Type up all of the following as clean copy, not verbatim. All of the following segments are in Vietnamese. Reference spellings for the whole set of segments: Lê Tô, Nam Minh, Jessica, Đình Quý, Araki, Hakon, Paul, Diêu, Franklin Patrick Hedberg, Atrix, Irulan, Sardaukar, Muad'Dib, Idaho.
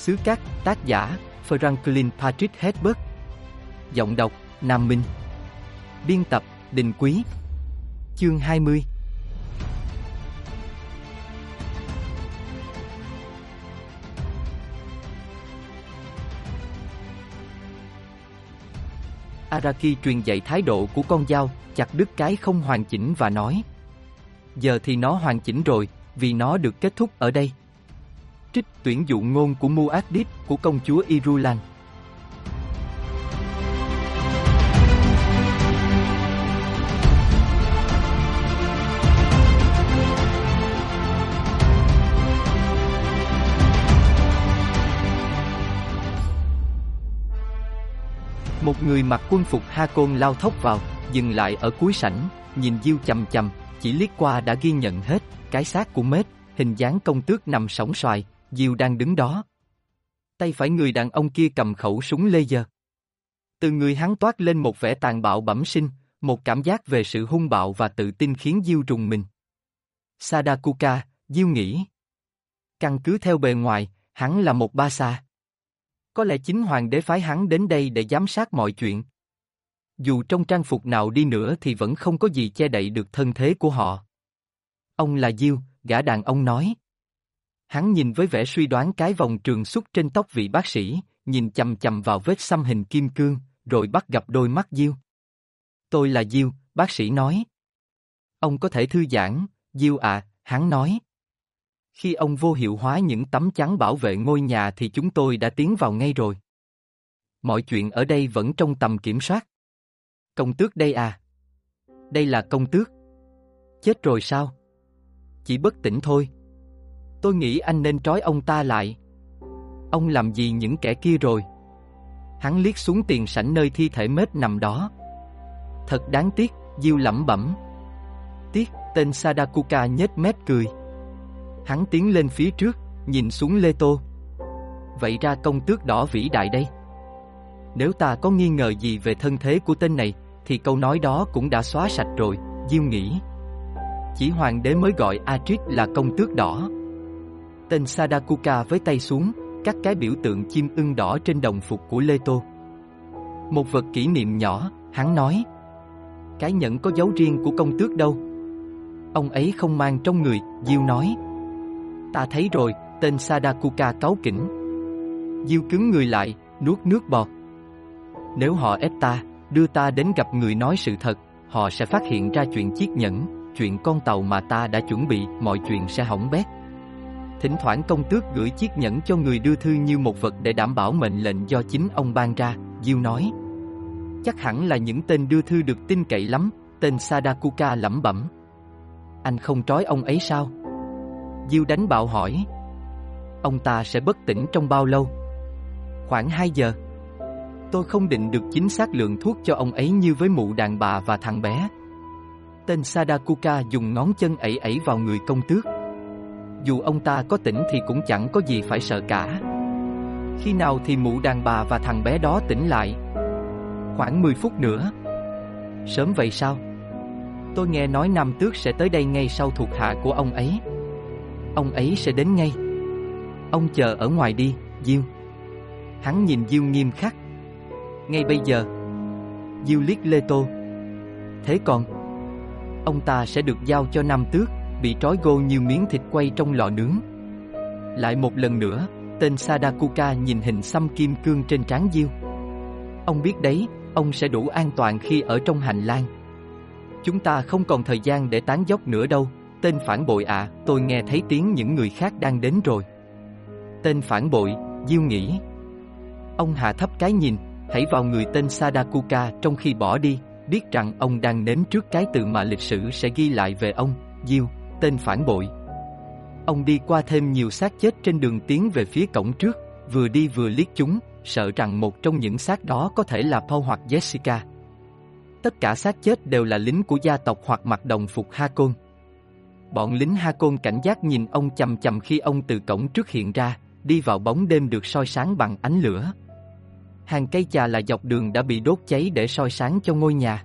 Xứ Cát, tác giả Franklin Patrick Hedberg. Giọng đọc Nam Minh. Biên tập Đình Quý. Chương 20. Araki truyền dạy thái độ của con dao, chặt đứt cái không hoàn chỉnh và nói: "Giờ thì nó hoàn chỉnh rồi, vì nó được kết thúc ở đây." Trích tuyển dụ ngôn của Muad'Dib của công chúa Irulan. Một người mặc quân phục Hakon lao thốc vào, dừng lại ở cuối sảnh, nhìn Diêu chằm chằm, chỉ liếc qua đã ghi nhận hết, cái xác của Mết, hình dáng công tước nằm sóng xoài, Diêu đang đứng đó. Tay phải người đàn ông kia cầm khẩu súng laser. Từ người hắn toát lên một vẻ tàn bạo bẩm sinh, một cảm giác về sự hung bạo và tự tin khiến Diêu rùng mình. Sardaukar, Diêu nghĩ. Căn cứ theo bề ngoài, hắn là một ba sa. Có lẽ chính hoàng đế phái hắn đến đây để giám sát mọi chuyện. Dù trong trang phục nào đi nữa thì vẫn không có gì che đậy được thân thế của họ. Ông là Diêu, gã đàn ông nói. Hắn nhìn với vẻ suy đoán cái vòng trường xúc trên tóc vị bác sĩ, nhìn chằm chằm vào vết xăm hình kim cương, rồi bắt gặp đôi mắt Diêu. Tôi là Diêu, bác sĩ nói. Ông có thể thư giãn, Diêu à, hắn nói. Khi ông vô hiệu hóa những tấm chắn bảo vệ ngôi nhà thì chúng tôi đã tiến vào ngay rồi. Mọi chuyện ở đây vẫn trong tầm kiểm soát. Công tước đây à? Đây là công tước. Chết rồi sao? Chỉ bất tỉnh thôi. Tôi nghĩ anh nên trói ông ta lại. Ông làm gì những kẻ kia rồi? Hắn liếc xuống tiền sảnh nơi thi thể Mết nằm đó. Thật đáng tiếc, Diêu lẩm bẩm. Tiếc, tên Sardaukar nhếch mép cười. Hắn tiến lên phía trước, nhìn xuống Lê Tô. Vậy ra công tước đỏ vĩ đại đây. Nếu ta có nghi ngờ gì về thân thế của tên này, thì câu nói đó cũng đã xóa sạch rồi, Diêu nghĩ. Chỉ hoàng đế mới gọi Atrix là công tước đỏ. Tên Sardaukar với tay xuống, cắt cái biểu tượng chim ưng đỏ trên đồng phục của Lê Tô. Một vật kỷ niệm nhỏ, hắn nói. Cái nhẫn có dấu riêng của công tước đâu. Ông ấy không mang trong người, Diêu nói. Ta thấy rồi, tên Sardaukar cáu kỉnh. Diêu cứng người lại, nuốt nước bọt. Nếu họ ép ta, đưa ta đến gặp người nói sự thật, họ sẽ phát hiện ra chuyện chiếc nhẫn, chuyện con tàu mà ta đã chuẩn bị, mọi chuyện sẽ hỏng bét. Thỉnh thoảng công tước gửi chiếc nhẫn cho người đưa thư như một vật để đảm bảo mệnh lệnh do chính ông ban ra, Diêu nói. Chắc hẳn là những tên đưa thư được tin cậy lắm, tên Sardaukar lẩm bẩm. Anh không trói ông ấy sao? Diêu đánh bạo hỏi. Ông ta sẽ bất tỉnh trong bao lâu? Khoảng 2 giờ. Tôi không định được chính xác lượng thuốc cho ông ấy như với mụ đàn bà và thằng bé. Tên Sardaukar dùng ngón chân ẩy ẩy vào người công tước. Dù ông ta có tỉnh thì cũng chẳng có gì phải sợ cả. Khi nào thì mụ đàn bà và thằng bé đó tỉnh lại? Khoảng 10 phút nữa. Sớm vậy sao? Tôi nghe nói nam tước sẽ tới đây ngay sau thuộc hạ của ông ấy. Ông ấy sẽ đến ngay. Ông chờ ở ngoài đi, Diêu. Hắn nhìn Diêu nghiêm khắc. Ngay bây giờ. Diêu liếc Lê Tô. Thế còn? Ông ta sẽ được giao cho nam tước, bị trói gô như miếng thịt quay trong lò nướng. Lại một lần nữa, tên Sardaukar nhìn hình xăm kim cương trên trán Diêu. Ông biết đấy, ông sẽ đủ an toàn khi ở trong hành lang. Chúng ta không còn thời gian để tán dóc nữa đâu. Tên phản bội à, tôi nghe thấy tiếng những người khác đang đến rồi. Tên phản bội, Diêu nghĩ. Ông hạ thấp cái nhìn, hãy vào người tên Sardaukar trong khi bỏ đi, biết rằng ông đang nếm trước cái từ mà lịch sử sẽ ghi lại về ông, Diêu, tên phản bội. Ông đi qua thêm nhiều xác chết trên đường tiến về phía cổng trước, vừa đi vừa liếc chúng, sợ rằng một trong những xác đó có thể là Paul hoặc Jessica. Tất cả xác chết đều là lính của gia tộc hoặc mặc đồng phục Hakon. Bọn lính Hakon cảnh giác nhìn ông chằm chằm khi ông từ cổng trước hiện ra, đi vào bóng đêm được soi sáng bằng ánh lửa. Hàng cây chà là dọc đường đã bị đốt cháy để soi sáng cho ngôi nhà.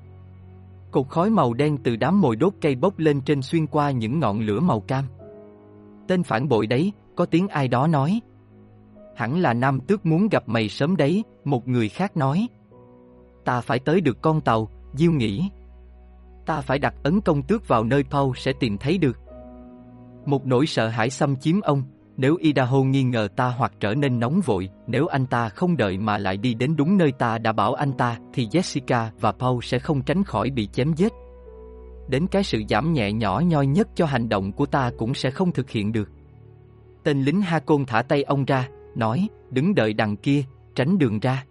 Cột khói màu đen từ đám mồi đốt cây bốc lên trên xuyên qua những ngọn lửa màu cam. Tên phản bội đấy, có tiếng ai đó nói. hẳn là nam tước muốn gặp mày sớm đấy, một người khác nói. Ta phải tới được con tàu, Diêu nghĩ. Ta phải đặt ấn công tước vào nơi Paul sẽ tìm thấy được. Một nỗi sợ hãi xâm chiếm ông, nếu Idaho nghi ngờ ta hoặc trở nên nóng vội, nếu anh ta không đợi mà lại đi đến đúng nơi ta đã bảo anh ta, thì Jessica và Paul sẽ không tránh khỏi bị chém giết. Đến cái sự giảm nhẹ nhỏ nhoi nhất cho hành động của ta cũng sẽ không thực hiện được. Tên lính Hakon thả tay ông ra, nói, đứng đợi đằng kia, tránh đường ra.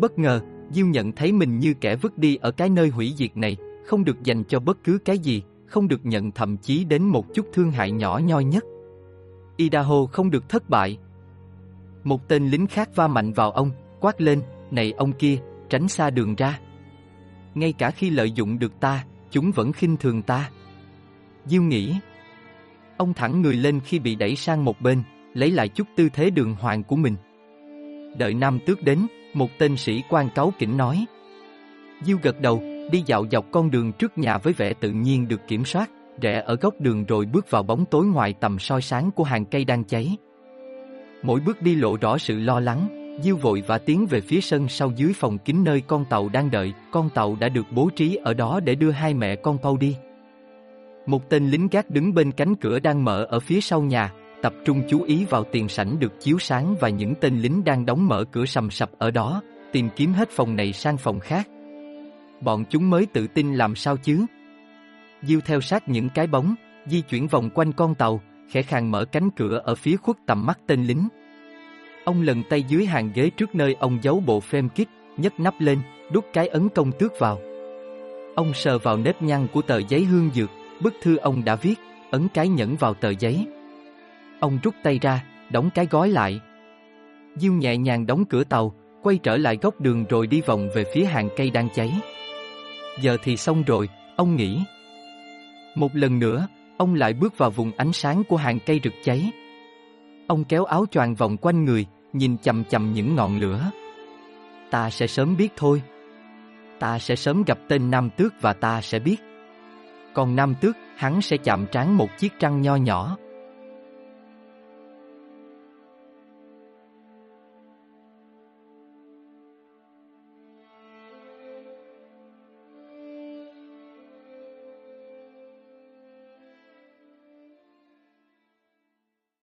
Bất ngờ, Diêu nhận thấy mình như kẻ vứt đi ở cái nơi hủy diệt này, không được dành cho bất cứ cái gì, không được nhận thậm chí đến một chút thương hại nhỏ nhoi nhất. Idaho không được thất bại. Một tên lính khác va mạnh vào ông, quát lên, này ông kia, tránh xa đường ra. Ngay cả khi lợi dụng được ta, chúng vẫn khinh thường ta. Diêu nghĩ. Ông thẳng người lên khi bị đẩy sang một bên, lấy lại chút tư thế đường hoàng của mình. Đợi nam tước đến, một tên sĩ quan cáu kỉnh nói. Diêu gật đầu, đi dạo dọc con đường trước nhà với vẻ tự nhiên được kiểm soát, rẽ ở góc đường rồi bước vào bóng tối ngoài tầm soi sáng của hàng cây đang cháy. Mỗi bước đi lộ rõ sự lo lắng. Diêu vội và tiến về phía sân sau dưới phòng kín nơi con tàu đang đợi. Con tàu đã được bố trí ở đó để đưa hai mẹ con Paul đi. Một tên lính gác đứng bên cánh cửa đang mở ở phía sau nhà, tập trung chú ý vào tiền sảnh được chiếu sáng và những tên lính đang đóng mở cửa sầm sập ở đó, tìm kiếm hết phòng này sang phòng khác. Bọn chúng mới tự tin làm sao chứ? Diêu theo sát những cái bóng, di chuyển vòng quanh con tàu, khẽ khàng mở cánh cửa ở phía khuất tầm mắt tên lính. Ông lần tay dưới hàng ghế trước nơi ông giấu bộ frame kit, nhấc nắp lên, đút cái ấn công tước vào. Ông sờ vào nếp nhăn của tờ giấy hương dược, bức thư ông đã viết, ấn cái nhẫn vào tờ giấy. Ông rút tay ra, đóng cái gói lại. Diêu nhẹ nhàng đóng cửa tàu, quay trở lại góc đường rồi đi vòng về phía hàng cây đang cháy. Giờ thì xong rồi, ông nghĩ. Một lần nữa, ông lại bước vào vùng ánh sáng của hàng cây rực cháy. Ông kéo áo choàng vòng quanh người, nhìn chằm chằm những ngọn lửa. Ta sẽ sớm biết thôi. Ta sẽ sớm gặp tên nam tước và ta sẽ biết. Còn nam tước, hắn sẽ chạm trán một chiếc trăng nho nhỏ.